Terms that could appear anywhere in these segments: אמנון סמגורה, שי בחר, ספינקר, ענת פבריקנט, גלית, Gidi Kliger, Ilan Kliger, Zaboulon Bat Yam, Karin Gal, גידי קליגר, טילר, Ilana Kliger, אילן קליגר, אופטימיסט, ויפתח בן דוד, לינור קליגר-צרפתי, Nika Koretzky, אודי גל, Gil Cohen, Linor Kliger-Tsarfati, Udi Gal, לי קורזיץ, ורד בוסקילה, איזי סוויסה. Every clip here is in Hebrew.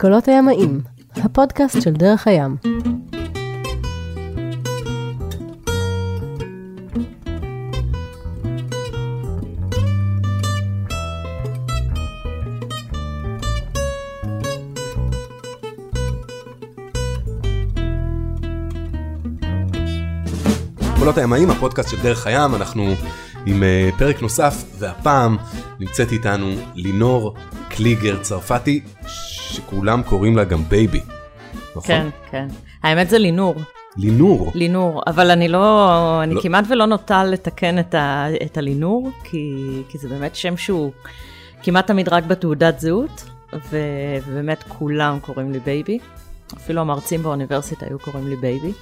קולות הימאים, הפודקאסט של דרך הים. קולות הימאים, הפודקאסט של דרך הים, אנחנו עם פרק נוסף, והפעם נמצאת איתנו לינור קליגר-צרפתי, שכולם קוראים לה גם בייבי, נכון? כן, כן. האמת זה לינור. לינור? לינור, אבל אני כמעט ולא נוטה לתקן את הלינור, כי זה באמת שם שהוא כמעט תמיד רק בתעודת זהות, ובאמת כולם קוראים לי בייבי. אפילו המרצים באוניברסיטה היו קוראים לי בייבי.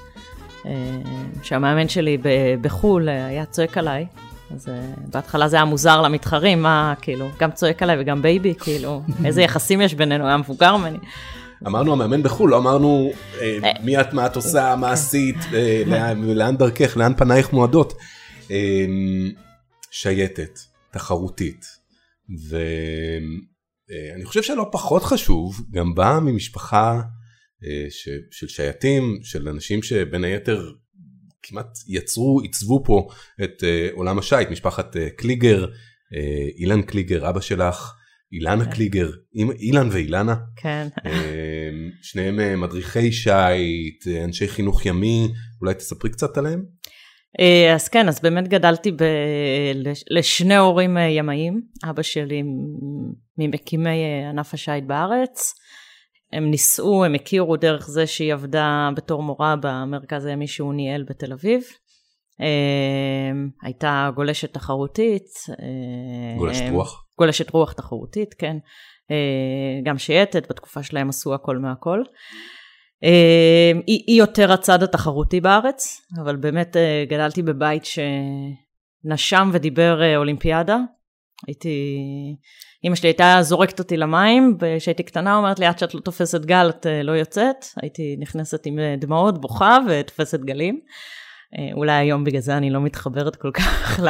שהמאמן שלי בחול היה צועק עליי, אז בהתחלה זה היה מוזר למתחרים, מה, כאילו, גם צועק עליי וגם בייבי, כאילו, איזה יחסים יש בינינו, היה מבוגר ממני. אמרנו, המאמן בחול, לא אמרנו, מי את, מה את עושה, מה עשית, לאן דרכך, לאן פנייך מועדות. שייטת, תחרותית, ואני חושב שלא פחות חשוב, גם באה ממשפחה של שייטים, של אנשים שבין היתר כמעט עיצבו פה את עולם השייט, משפחת קליגר, אילן קליגר, אבא שלך, אילנה קליגר, אילן ואילנה. כן. שניהם מדריכי שייט, אנשי חינוך ימי, אולי תספרי קצת עליהם? אז כן, אז באמת גדלתי לשני הורים ימיים, אבא שלי ממקימי ענף השייט בארץ, הם ניסעו, הם הכירו דרך זה שהיא עבדה בתור מורה במרכז הימי שהוא ניהל בתל אביב. הייתה גולשת תחרותית. גולשת רוח. גולשת רוח תחרותית, כן. גם שייטת, בתקופה שלהם עשו הכל מהכל. היא יותר הצד התחרותי בארץ, אבל באמת גדלתי בבית שנשם ודיבר אולימפיאדה. הייתי, אמא שלי הייתה זורקת אותי למים, כשהייתי קטנה אומרת לי, עד שאת לא תופסת גל, את לא יוצאת, הייתי נכנסת עם דמעות, בוכה ותופסת גלים, אולי היום בגלל זה אני לא מתחברת כל כך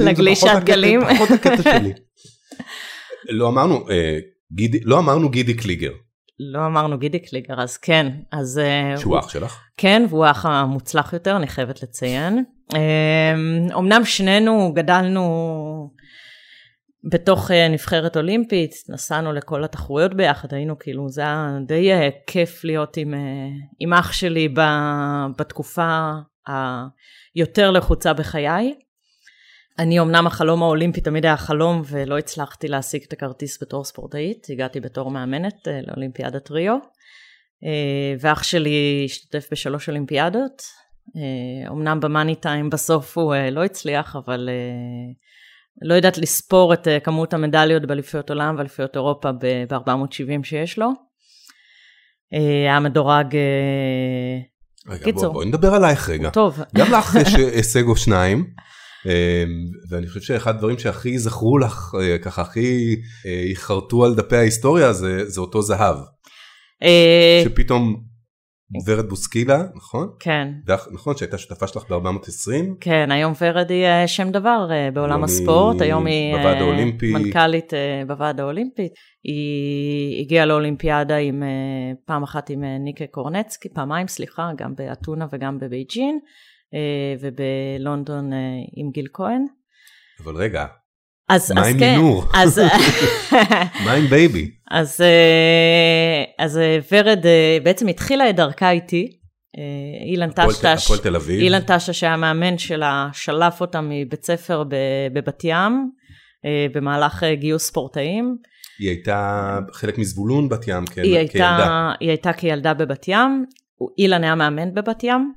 לגלישת גלים. פחות הקטע שלי. לא אמרנו גידי קליגר. לא אמרנו גידי קליגר, אז כן. שהוא אח שלך? כן, והוא האח המוצלח יותר, אני חייבת לציין. אמנם שנינו גדלנו בתוך נבחרת אולימפית, נסענו לכל התחרויות ביחד, היינו כאילו, זה היה די כיף להיות עם אח שלי בתקופה היותר לחוצה בחיי. אני אמנם החלום האולימפי תמיד היה חלום, ולא הצלחתי להשיג את הכרטיס בתור ספורטאית, הגעתי בתור מאמנת לאולימפיאדת ריו, ואח שלי השתתף בשלוש אולימפיאדות, אמנם במאני טיים בסוף הוא לא הצליח, אבל לא יודעת לספור את כמות המדליות באליפויות עולם ואליפויות אירופה ב-470 שיש לו. היה מדורג, קיצור. בואי נדבר עלייך רגע. טוב. גם לך יש הישג או שניים, ואני חושב שאחד הדברים שהכי זכרו לך, ככה הכי יחרטו על דפי ההיסטוריה, זה אותו זהב. שפתאום ורד בוסקילה, נכון? כן. נכון, שהייתה שותפה שלך ב-420? כן, היום ורד היא שם דבר בעולם הספורט, היום היא מנכ"לית בוועד האולימפית, היא הגיעה לאולימפיאדה פעם אחת עם ניקה קורנצקי, פעמיים, סליחה, גם באתונה וגם בבייג'ין, ובלונדון עם גיל כהן. אבל רגע, מה עם לינור? מה עם בייבי? אז ורד בעצם התחילה את דרכה איתי, אילן תשש שהיה מאמן שלה, שלף אותה מבית ספר בבת ים, במהלך גיוס ספורטאים. היא הייתה חלק מזבולון בת ים כילדה. היא הייתה כילדה בבת ים, אילן היה מאמן בבת ים.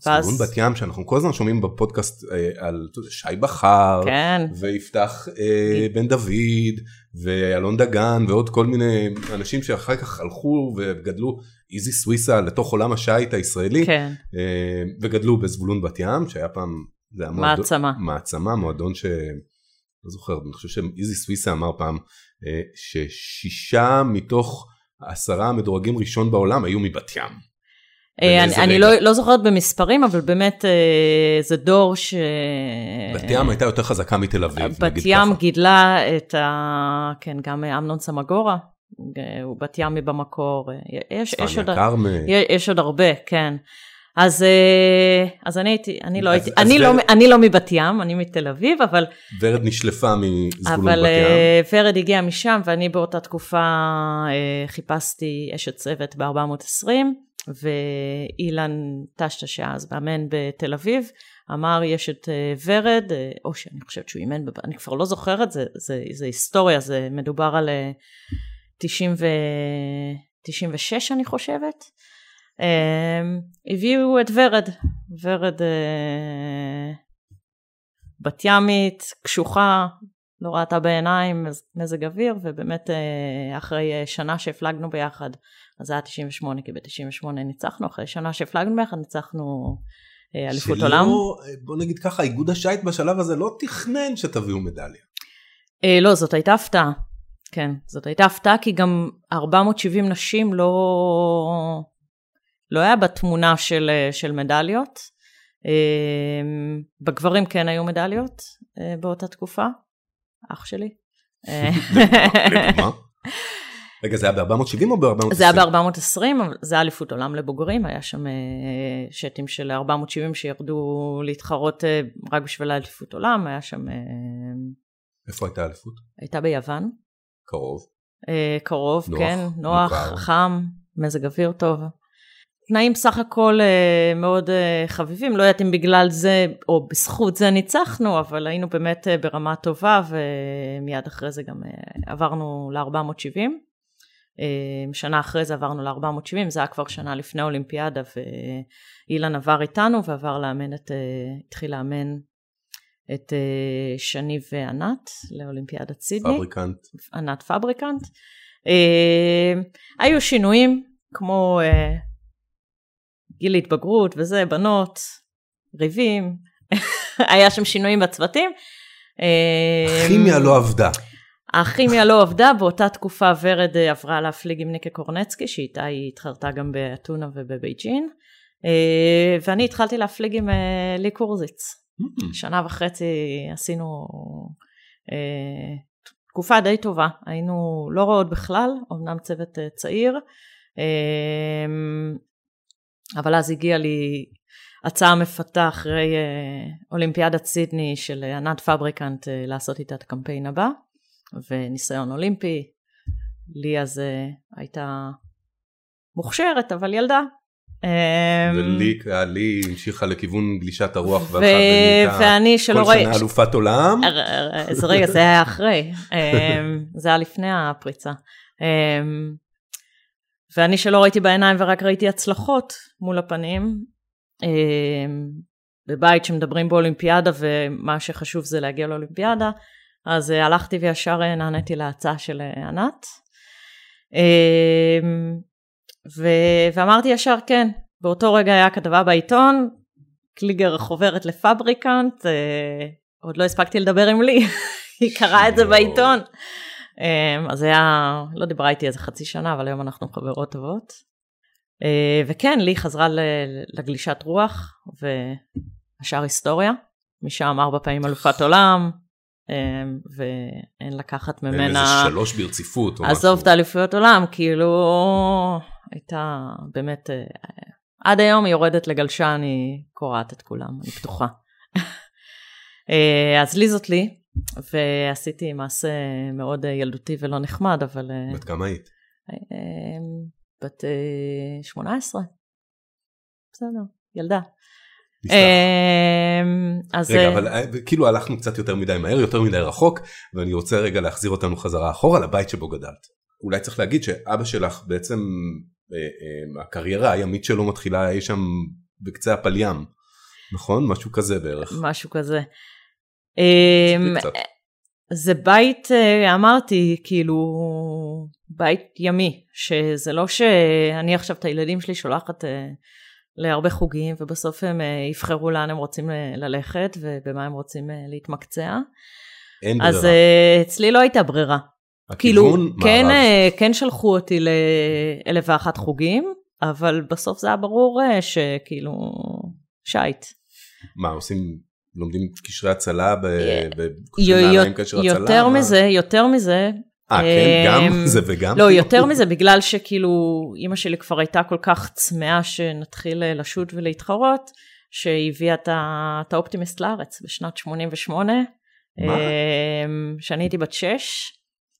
זבולון בת ים, שאנחנו כל הזמן שומעים בפודקאסט על שי בחר, ויפתח בן דוד, ואלון דגן, ועוד כל מיני אנשים שאחר כך הלכו וגדלו, איזי סוויסה לתוך עולם השייט הישראלי, וגדלו בזבולון בת ים, שהיה פעם, זה היה מעצמה, מועדון ש... לא זוכר, אני חושב שאיזי סוויסה אמר פעם, ש6 מתוך 10 המדורגים ראשון בעולם היו מבת ים. אני לא זוכרת במספרים, אבל באמת זה דור ש... בת ים הייתה יותר חזקה מתל אביב. בת ים גידלה את ה... כן, גם אמנון סמגורה, הוא בת ימי במקור. יש עוד הרבה, כן. אז אני לא מבת ים, אני מתל אביב, אבל... ורד נשלפה מזבולון בת ים. אבל ורד הגיעה משם, ואני באותה תקופה חיפשתי אשת צוות ב-420, ואילן טשטש, אז מאמן בתל אביב, אמר יש את ורד, או שאני חושבת שהוא אימן, אני כבר לא זוכרת, זה היסטוריה, זה מדובר על 96 אני חושבת, הביאו את ורד בת ימית, קשוחה, לא ראתה בעיניים, מזג אוויר, ובאמת אחרי שנה שהפלגנו ביחד, אז זה היה 98, כי ב-98 ניצחנו, אחרי שנה שהפלגנו ביחד ניצחנו אליפות עולם. בוא נגיד ככה, איגוד השייט בשלב הזה לא תכנן שתביאו מדליה. לא, זאת הייתה הפתעה, כן, זאת הייתה הפתעה, כי גם 470 נשים לא היה בתמונה של מדליות, בגברים כן היו מדליות באותה תקופה, אח שלי. לדוגמה? רגע, זה היה ב-470 או ב-420? זה היה ב-420, אבל זה היה אליפות עולם לבוגרים, היה שם שטים של 470 שירדו להתחרות רק בשביל אליפות עולם, היה שם... איפה הייתה אליפות? הייתה ביוון. קרוב. קרוב, כן, נוח, חם, מזג אוויר טוב. תנאים סך הכל מאוד חביבים, לא יודעת אם בגלל זה או בזכות זה ניצחנו, אבל היינו באמת ברמה טובה, ומיד אחרי זה גם עברנו ל-470, שנה אחרי זה עברנו ל-470, זה היה כבר שנה לפני אולימפיאדה, ואילן עבר איתנו ועבר לאמן התחיל לאמן את שני וענת לאולימפיאדת סידני. פבריקנט. ענת פבריקנט. היו שינויים כמו... גיל התבגרות וזה, בנות, ריבים, היה שם שינויים בצוותים. הכימיה לא עבדה. הכימיה לא עבדה, באותה תקופה ורד עברה להפליג עם ניקה קורנצקי, שאיתה היא התחרתה גם באתונה ובבייג'ין, ואני התחלתי להפליג עם לי קורזיץ. שנה וחצי עשינו תקופה די טובה, היינו לא רעות בכלל, אמנם צוות צעיר, אבל אז הגיעה לי הצעה מפתה אחרי אולימפיאדת סידני של ענת פבריקנט לעשות איתה את הקמפיין הבא, וניסיון אולימפי. לי אז הייתה מוכשרת, אבל ילדה. ולי המשיכה לכיוון גלישת הרוח, ואני שלא ראיתי... כל שנה אלופת עולם. אז רגע, זה היה אחרי. זה היה לפני הפריצה. ואני שלא ראיתי בעיניים ורק ראיתי הצלחות מול הפנים, בבית שמדברים באולימפיאדה ומה שחשוב זה להגיע לאולימפיאדה, אז הלכתי וישר נעניתי להצעה של ענת, ואמרתי ישר כן, באותו רגע היה כתבה בעיתון, קליגר חוברת לפבריקנט, עוד לא הספקתי לדבר עם לי, היא קראה את זה בעיתון. אז היה, לא דיברה איתי איזה חצי שנה, אבל היום אנחנו חברות טובות. וכן, לי חזרה לגלישת רוח, והשאר היסטוריה. משם 4 פעמים אלופת עולם, ואין לקחת ממנה... אין איזה 3 ברציפות. עזוב את האליפויות עולם, כאילו, הייתה באמת... עד היום היא יורדת לגלשה, אני קוראת את כולם, אני פתוחה. אז לי זאת לי. ועשיתי מעשה מאוד ילדותי ולא נחמד, אבל... בת כמה היית? בת 18. בסדר, ילדה. רגע, אבל כאילו הלכנו קצת יותר מדי מהר, יותר מדי רחוק, ואני רוצה רגע להחזיר אותנו חזרה אחורה לבית שבו גדלת. אולי צריך להגיד שאבא שלך בעצם, הקריירה הימית שלו מתחילה, היא שם בקצה הפל ים, נכון? משהו כזה בערך. משהו כזה. זה בית, אמרתי, כאילו, בית ימי, שזה לא שאני עכשיו את הילדים שלי שולחת להרבה חוגים, ובסוף הם יבחרו לאן הם רוצים ללכת, ובמה הם רוצים להתמקצע. אין ברירה. אז אצלי לא הייתה ברירה. הכיוון מערב. כן שלחו אותי ל-101 חוגים, אבל בסוף זה היה ברור שכאילו, שייט. מה, עושים... לומדים קשרי הצלה, בקושרים קשרי הצלה? יותר מזה, יותר מזה. כן, גם זה וגם? לא, יותר מזה, בגלל שכאילו, אמא שלי כבר הייתה כל כך צמאה, שנתחיל לשוט ולהתחרות, שהיא הביאה את האופטימיסט לארץ, בשנת 88. מה? שאני הייתי בת 6,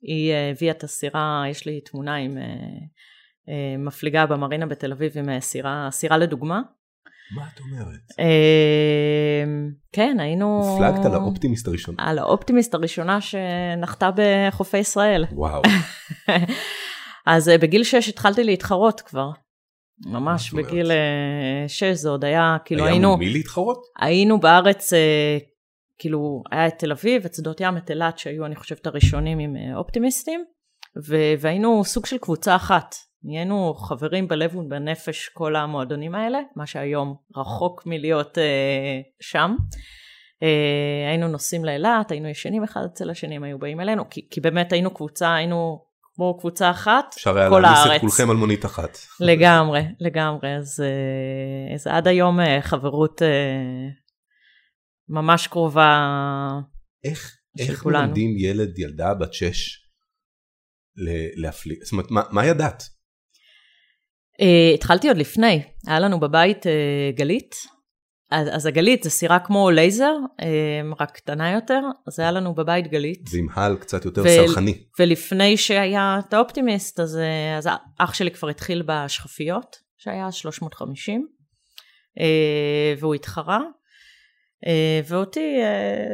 היא הביאה את הסירה, יש לי תמונה עם מפליגה במרינה בתל אביב, עם סירה לדוגמה. מה את אומרת? כן, היינו... הפלגת על האופטימיסט הראשונה. על האופטימיסט הראשונה שנחתה בחופי ישראל. וואו. אז בגיל 6 התחלתי להתחרות כבר. ממש בגיל 6 זה עוד היה, כאילו היינו... היה מומי להתחרות? היינו בארץ, כאילו, היה את תל אביב, את שדות ים, את אלת, שהיו, אני חושבת, הראשונים עם אופטימיסטים, והיינו סוג של קבוצה אחת. נהיינו חברים בלב ובנפש כל המועדונים האלה, מה שהיום רחוק מלהיות שם. היינו נוסעים לאילת, היינו ישנים אחד אצל השני, היו באים אלינו, כי באמת היינו קבוצה, היינו כמו קבוצה אחת, כל הארץ. אפשר להעמיס את כולכם על מונית אחת. לגמרי, לגמרי. אז עד היום חברות ממש קרובה של כולנו. איך מלמדים ילד, ילדה בת 6, להפליג? זאת אומרת, מה ידעת? התחלתי עוד לפני, היה לנו בבית גלית, אז הגלית זה סירה כמו לייזר, רק קטנה יותר, אז היה לנו בבית גלית. ועם הל קצת יותר סלחני. ולפני שהיה את האופטימיסט, אז אח שלי כבר התחיל בשכפיות, שהיה 350, והוא התחרה, ואותי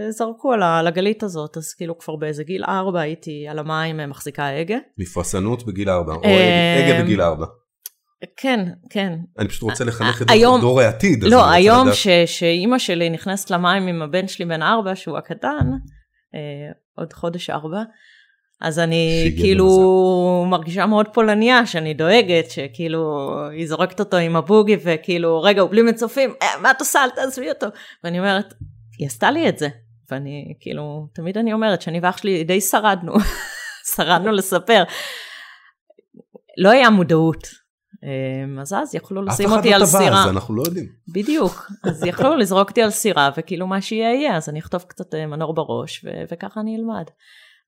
זרקו על הגלית הזאת, אז כאילו כבר באיזה גיל 4 הייתי על המים מחזיקה הגה. מפרסנות בגיל 4, או הגה בגיל 4. כן, כן. אני פשוט רוצה לחנך את דור העתיד. לא, היום שאימא שלי נכנסת למים עם הבן שלי בן 4, שהוא הקטן, עוד חודש 4, אז אני כאילו מרגישה מאוד פולניה, שאני דואגת שכאילו היא זורקת אותו עם הבוגי, וכאילו רגע הוא בלי מצופים, מה את עושה, אל תעזבי אותו. ואני אומרת, היא עשתה לי את זה. ואני כאילו, תמיד אני אומרת שאני ואח שלי די שרדנו, שרדנו לספר. לא היה מודעות. אז יכלו לשים אותי על סירה. אף אחד לא טבע, אז אנחנו לא יודעים. בדיוק. אז יכלו לזרוק אותי על סירה, וכאילו מה שיהיה יהיה, אז אני אכתוב קצת מנור בראש, וככה אני אלמד.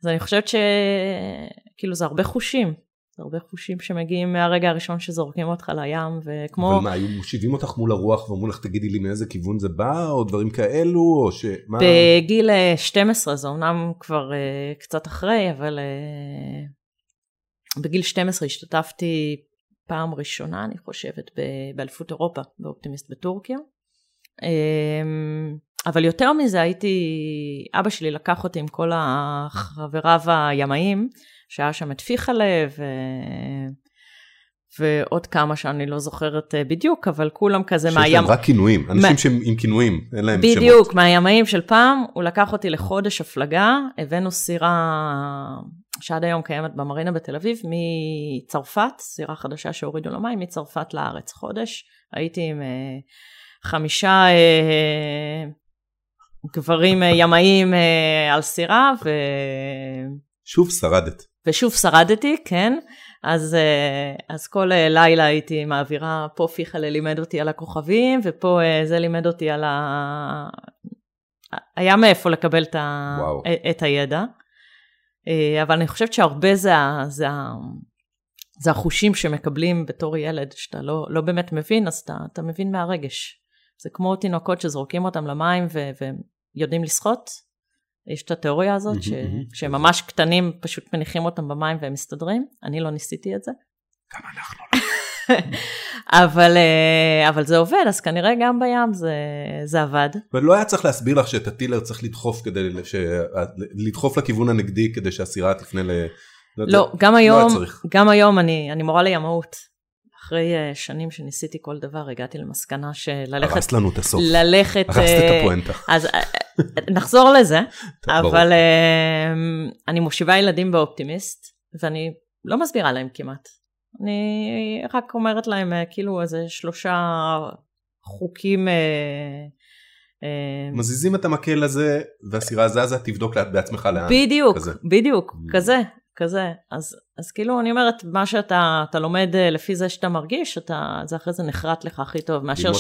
אז אני חושבת שכאילו זה הרבה חושים, זה הרבה חושים שמגיעים מהרגע הראשון שזורקים אותך לים, וכמו... אבל מה, היו מושיבים אותך מול הרוח ואומרו לך, תגידי לי מאיזה כיוון זה בא, או דברים כאלו, או ש... מה... בגיל 12, זה אומנם כבר קצת אחרי, אבל בגיל 12 השתתפתי פעם ראשונה, אני חושבת, באלפות אירופה, באופטימיסט בטורקיה. אבל יותר מזה הייתי, אבא שלי לקח אותי עם כל החבריו הימאים, שהיה שם את פיחלה, ועוד כמה שאני לא זוכרת בדיוק, אבל כולם כזה מהים. שיש להם רק כינויים, אנשים עם כינויים, אין להם שמות. בדיוק, מהימאים של פעם, הוא לקח אותי לחודש הפלגה, הבאנו סירה שעד היום קיימת במרינה בתל אביב, מצרפת, סירה חדשה שהורידו למים, מצרפת לארץ חודש, הייתי עם... 5 גברים ימאים על סירה ו... שוב שרדת. ושוב שרדתי, כן. אז כל לילה הייתי מעבירה, פה פיחה ללימד אותי על הכוכבים, ופה זה לימד אותי על ה... היה מאיפה לקבל את הידע. אבל אני חושבת שהרבה זה החושים שמקבלים בתור ילד, שאתה לא באמת מבין, אז אתה מבין מהרגש. זה כמו תינוקות שזרוקים אותם למים ויודעים לשחות. יש את התיאוריה הזאת, שהם ממש קטנים, פשוט מניחים אותם במים והם מסתדרים. אני לא ניסיתי את זה. גם אנחנו לא. אבל זה עובד, אז כנראה גם בים זה עבד. ולא היה צריך להסביר לך שאת הטילר צריך לדחוף לכיוון הנגדי, כדי שהסירה תפנה ל... לא, גם היום אני מורה לימאות. אחרי שנים שניסיתי כל דבר, הגעתי למסקנה שללכת... הרסת לנו את הסוף. ללכת... הרסת את הפואנטה. אז נחזור לזה, אבל אני מושיבה ילדים באופטימיסט, ואני לא מסבירה להם כמעט. אני רק אומרת להם כאילו איזה 3 חוקים... מזיזים את המקל הזה, והסירה זזה, תבדוק בעצמך לאן. בדיוק, בדיוק, כזה. כזה, אז כאילו אני אומרת, מה שאתה לומד לפי זה שאתה מרגיש, זה אחרי זה נחרט לך הכי טוב, מאשר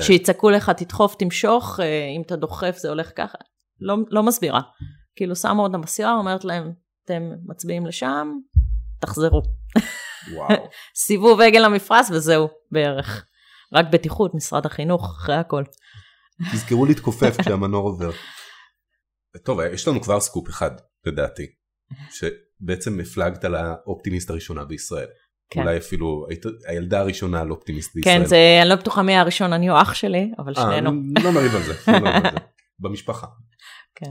שיצקו לך, תדחוף, תמשוך, אם אתה דוחף זה הולך ככה, לא מסבירה. כאילו שמה עוד המסירה, אומרת להם, אתם מצביעים לשם, תחזרו. וואו. סיבוב עגל למפרס וזהו בערך. רק בטיחות, משרד החינוך, אחרי הכל. תזכרו להתכופף כשהמנור עובר. טוב, יש לנו כבר סקופ אחד, לדעתי, שבעצם מפלגת על האופטימיסט הראשונה בישראל. אולי אפילו הילדה הראשונה על אופטימיסט בישראל. כן, זה, אני לא בטוחה מי הראשון, אני או אח שלי, אבל שנינו. לא מריב על זה, במשפחה. כן.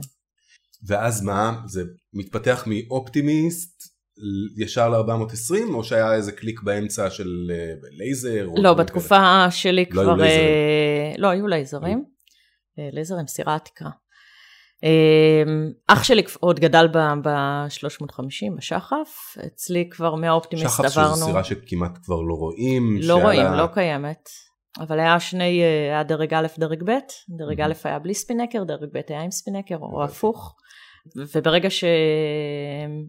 ואז מה, זה מתפתח מאופטימיסט ישר ל-420, או שהיה איזה קליק באמצע של לייזר? לא, בתקופה שלי כבר... לא, היו לייזרים. לייזר עם סירה עתיקה. אח שלי עוד גדל ב-350, השחף. אצלי כבר מהאופטימיסט עברנו. שחף שזו סירה שכמעט כבר לא רואים. לא רואים, לא קיימת. אבל היה דרג א' דרג ב', דרג א' היה בלי ספינקר, דרג ב' היה עם ספינקר, או הפוך. וברגע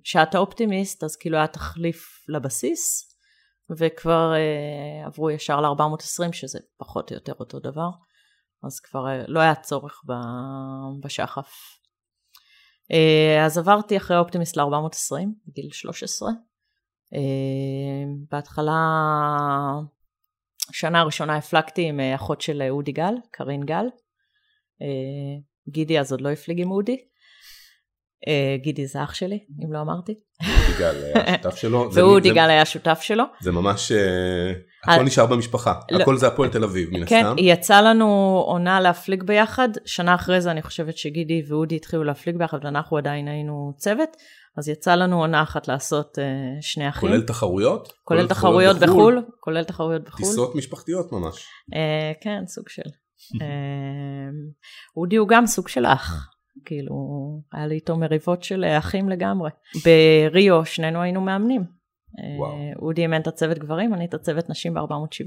שאתה אופטימיסט, אז כאילו היה תחליף לבסיס, וכבר עברו ישר ל-420, שזה פחות או יותר אותו דבר, אז כבר לא היה צורך בשחף. אז עברתי אחרי האופטימיסט ל-420, בגיל 13. בהתחלה, השנה הראשונה הפלגתי עם אחות של אודי גל, קרין גל. גידי אז עוד לא הפליג עם אודי. גידי זה אח שלי, אם לא אמרתי. אודי גל היה שותף שלו. ואודי גל היה שותף שלו. זה ממש, הכל נשאר במשפחה. הכל זה הפועל תל אביב, מן הסתם. כן, יצא לנו עונה להפליג ביחד. שנה אחרי זה אני חושבת שגידי ואודי התחילו להפליג ביחד, ואנחנו עדיין היינו צוות. אז יצא לנו עונה אחת לעשות שני אחים. כולל תחרויות? כולל תחרויות בחול. כולל תחרויות בחול. טיסות משפחתיות ממש. כן, סוג של. אודי הוא גם סוג של אח. כאילו, היה לי איתו מריבות של אחים לגמרי. בריו, שנינו היינו מאמנים. אודי אימן את הצוות גברים, אני את הצוות נשים ב-470.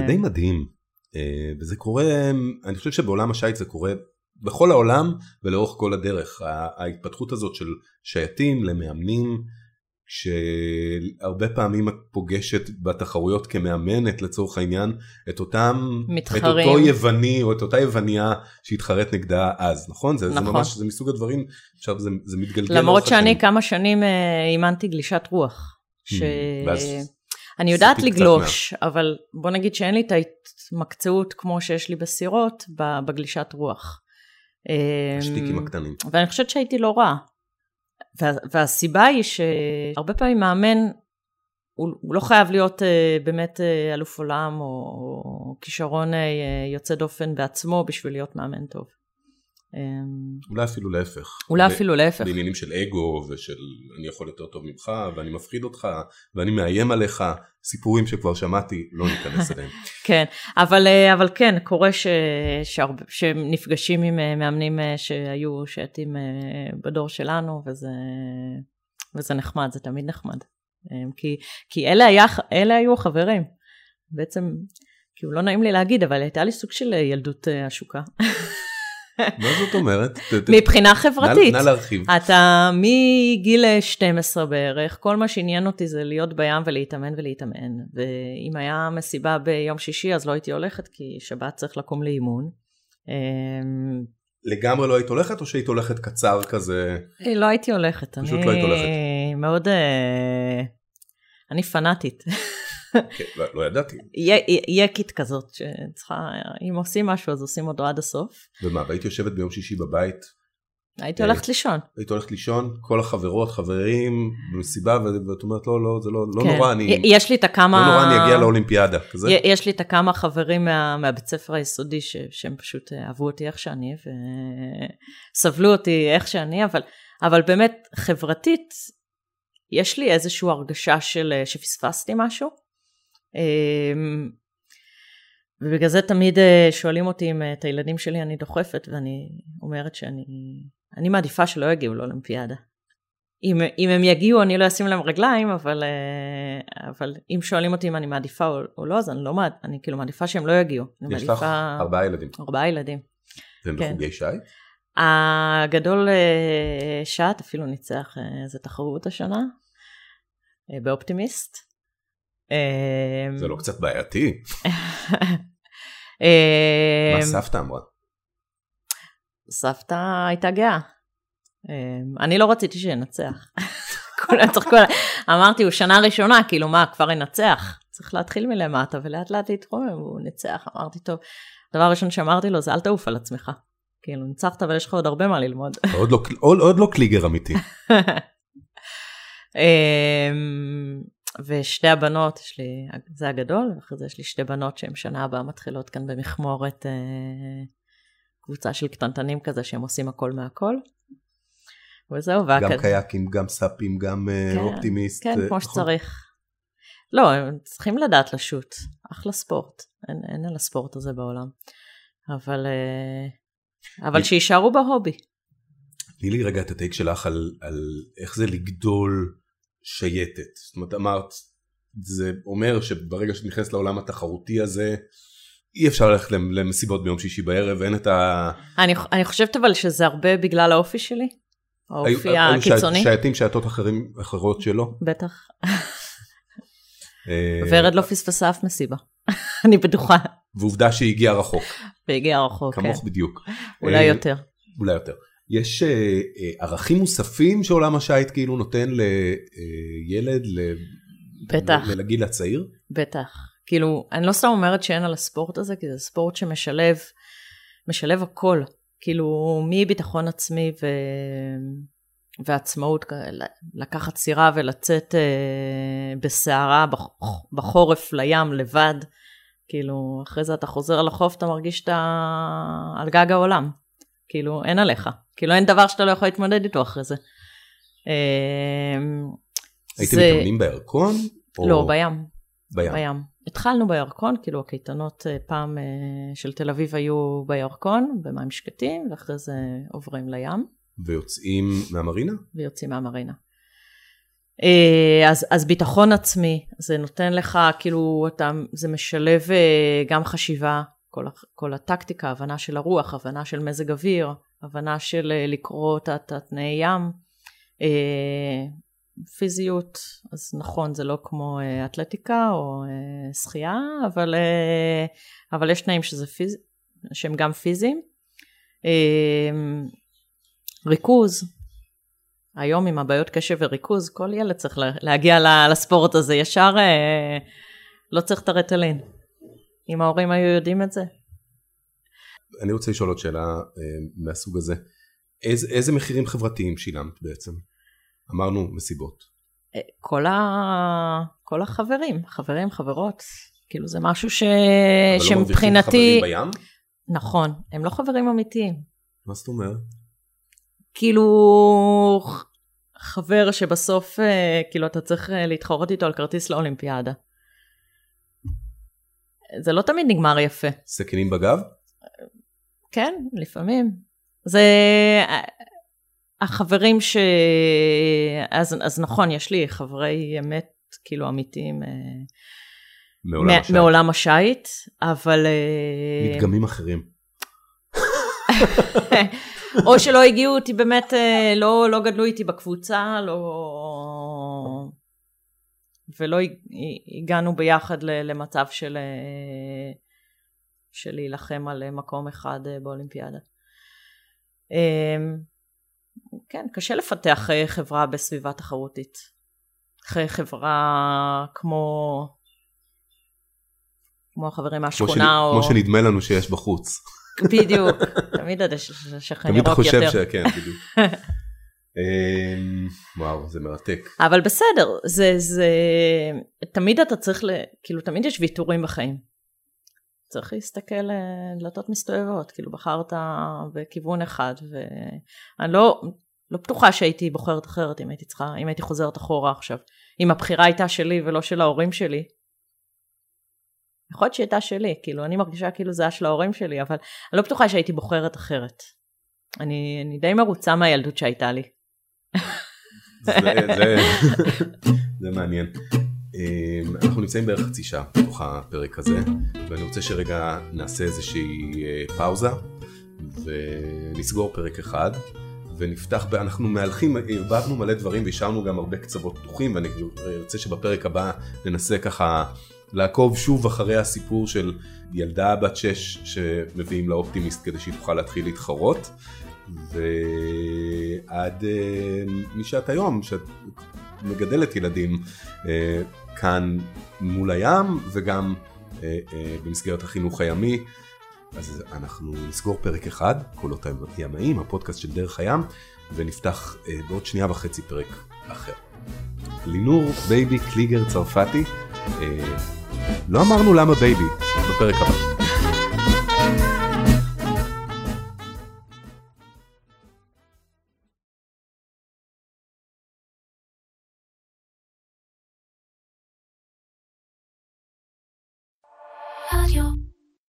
זה די מדהים. וזה קורה, אני חושב שבעולם השייט זה קורה בכל העולם ולאורך כל הדרך. ההתפתחות הזאת של שייטים למאמנים, שהרבה פעמים את פוגשת בתחרויות כמאמנת לצורך העניין, את אותם, מתחרים. את אותו יווני או את אותה יווניה שהתחרט נגדה אז, נכון? זה, נכון. זה ממש, זה מסוג הדברים, עכשיו זה מתגלגל. למרות שאני אחרי. כמה שנים אימנתי גלישת רוח, אני יודעת לגלוש, אבל בוא נגיד שאין לי את ההתמקצעות כמו שיש לי בסירות, בגלישת רוח. השתיקים הקטנים. ואני חושבת שהייתי לא רע. והסיבה היא שהרבה פעמים מאמן, הוא לא חייב להיות באמת אלוף עולם, או כישרון יוצא דופן בעצמו, בשביל להיות מאמן טוב. אולי אפילו להפך. אולי אפילו להפך. בעניינים של אגו, ושל אני יכול יותר טוב ממך, ואני מפחיד אותך, ואני מאיים עליך, סיפורים שכבר שמעתי, לא ניכנס אליהם. כן, אבל כן, קורה שנפגשים עם מאמנים שהיו שייטים בדור שלנו, וזה נחמד, זה תמיד נחמד. כי אלה היו חברים. בעצם, כאילו לא נעים לי להגיד, אבל הייתה לי סוג של ילדות השוקה. מה זאת אומרת? מבחינה חברתית. נא להרחיב. אתה מגיל 12 בערך, כל מה שעניין אותי זה להיות בים ולהתאמן ולהתאמן. ואם היה מסיבה ביום שישי, אז לא הייתי הולכת, כי שבת צריך לקום לאימון. לגמרי לא היית הולכת, או שהיית הולכת קצר כזה? לא הייתי הולכת. פשוט לא היית הולכת. אני מאוד... אני פנאטית. לא ידעתי. יהיה קיט כזאת שצריכה, אם עושים משהו אז עושים אותו עד הסוף. ומה, והיית יושבת ביום שישי בבית? הייתי הולכת לישון. היית הולכת לישון, כל החברות, חברים, במסיבה, ואת אומרת, לא, לא, זה לא נורא, אני... יש לי את הכמה... לא נורא, אני אגיע לאולימפיאדה, כזה. יש לי את הכמה חברים מהבית ספר היסודי, שהם פשוט אהבו אותי איך שאני, וסבלו אותי איך שאני, אבל באמת חברתית, יש לי איזושהי הרגשה שפספסתי משהו, ובגלל זה תמיד שואלים אותי אם את הילדים שלי אני דוחפת, ואני אומרת שאני מעדיפה שלא יגיעו לאולימפיאדה. אם הם יגיעו אני לא אשים להם רגליים, אבל אם שואלים אותי אם אני מעדיפה או לא, אז אני כאילו מעדיפה שהם לא יגיעו. יש לך 4 ילדים. 4 ילדים. והם בחוגי שייט? הגדול שעת, אפילו ניצח איזו תחרות השנה, באופטימיסט. זה לא קצת בעייתי? מה סבתא אמרה? סבתא הייתה גאה. אני לא רציתי שינצח. אמרתי, הוא שנה ראשונה, כאילו מה, כבר ינצח. צריך להתחיל מלמטה, ולאט לאט להתרומם, הוא ניצח. אמרתי, טוב, הדבר הראשון שאמרתי לו, זה אל תעוף על עצמך. כאילו, ניצחת, אבל יש לך עוד הרבה מה ללמוד. עוד לא קליגר אמיתי. ושתי הבנות, זה הגדול, ואחרי זה יש לי שתי בנות שהן שנה הבאה מתחילות כאן במחמורת קבוצה של קטנטנים כזה, שהם עושים הכל מהכל. וזהו, גם קייקים, גם סאפים, גם אופטימיסט. כן, כמו שצריך. לא, הם צריכים לדעת לשוט. אחלה ספורט. אין על הספורט הזה בעולם. אבל שישארו בהובי. תני לי רגע את הטייק שלך על איך זה לגדול שייטת. זאת אומרת, אמרת, זה אומר שברגע שאת נכנסת לעולם התחרותי הזה, אי אפשר ללכת למסיבות ביום שישי בערב, אין את ה... אני חושבת אבל שזה הרבה בגלל האופי שלי. האופי הקיצוני. היו שייטים, שייטות אחרות שלא? בטח. ורד לא פספסה אף מסיבה. אני בטוחה. ועובדה שהיא הגיעה רחוק. והגיעה רחוק, כן. כמוך בדיוק. אולי יותר. אולי יותר. יש ערכים מוספים שעולם השייט כאילו נותן לילד, לגיל הצעיר? בטח. כאילו, אני לא סתם אומרת שאין על הספורט הזה, כי זה ספורט שמשלב, משלב הכל. כאילו, מביטחון עצמי ועצמאות, לקחת סירה ולצאת בסערה, בחורף, לים, לבד. כאילו, אחרי זה אתה חוזר על החוף, אתה מרגיש שאתה על גג העולם. כאילו, אין עליך. כאילו, אין דבר שאתה לא יכול להתמודד איתו אחרי זה. הייתם מתאמנים בירקון? לא, בים. בים. התחלנו בירקון, כאילו, הקייטנות פעם של תל אביב היו בירקון, במים שקטים, ואחרי זה עוברים לים. ויוצאים מהמרינה? ויוצאים מהמרינה. אז ביטחון עצמי, זה נותן לך, כאילו, זה משלב גם חשיבה, כל הטקטיקה, הבנה של הרוח, הבנה של מזג אוויר, הבנה של לקרוא את התנאי ים, פיזיות, אז נכון, זה לא כמו אתלטיקה או שחייה, אבל יש תנאים שהם גם פיזיים. ריכוז, היום עם הבעיות קשב וריכוז, כל ילד צריך להגיע לספורט הזה, ישר לא צריך את הרטלין. אם ההורים היו יודעים את זה. אני רוצה לשאול עוד שאלה מהסוג הזה. איזה מחירים חברתיים שילמת בעצם? אמרנו מסיבות. כל החברים, חברים, חברות. כאילו זה משהו שמבחינתי... אבל לא מרוויחים חברים בים? נכון, הם לא חברים אמיתיים. מה זאת אומרת? כאילו חבר שבסוף כאילו אתה צריך להתחרות איתו על כרטיס לאולימפיאדה. זה לא תמיד נגמר יפה. סכינים בגב? כן, לפעמים. זה החברים ש... אז נכון, יש לי חברי אמת כאילו אמיתיים מעולם השייט, אבל... מדגמים אחרים. או שלא הגיעו אותי באמת, לא גדלו איתי בקבוצה, ולא הגענו ביחד למצב של להילחם על מקום אחד באולימפיאדה. כן, קשה לפתח חברה בסביבה תחרותית. חברה כמו החברים מהשכונה, או... כמו שנדמה לנו שיש בחוץ. בדיוק, תמיד השכן ירוק יותר. תמיד חושב שכן, בדיוק. וואו, זה מרתק. אבל בסדר, תמיד אתה צריך, כאילו תמיד יש ויתורים בחיים. צריך להסתכל דלתות מסתובבות, כאילו בחרת בכיוון אחד, ואני לא בטוחה שהייתי בוחרת אחרת, אם הייתי חוזרת אחורה עכשיו. אם הבחירה הייתה שלי ולא של ההורים שלי, יכול להיות שהייתה שלי, כאילו אני מרגישה כאילו זה היה של ההורים שלי, אבל אני לא בטוחה שהייתי בוחרת אחרת. אני די מרוצה מהילדות שהייתה לי. זה מעניין. אנחנו נמצאים בערך חצי שעה בתוך הפרק הזה, ואני רוצה שרגע נעשה איזושהי פאוזה, ונסגור פרק אחד, ונפתח, אנחנו מהלכים, הרבבנו מלא דברים, והשארנו גם הרבה קצוות פתוחים, ואני ארצה שבפרק הבא ננסה ככה לעקוב שוב אחרי הסיפור של ילדה בת 6 שמביאים לאופטימיסט כדי שהיא תוכל להתחיל להתחרות, ועד משעת היום, שאת מגדלת ילדים כאן מול הים, וגם במסגרת החינוך הימי. אז אנחנו נסגור פרק אחד, קולות הימיים, הפודקאסט של דרך הים, ונפתח בעוד 2.5 פרק אחר. לינור בייבי קליגר צרפתי, לא אמרנו למה בייבי בפרק הבא.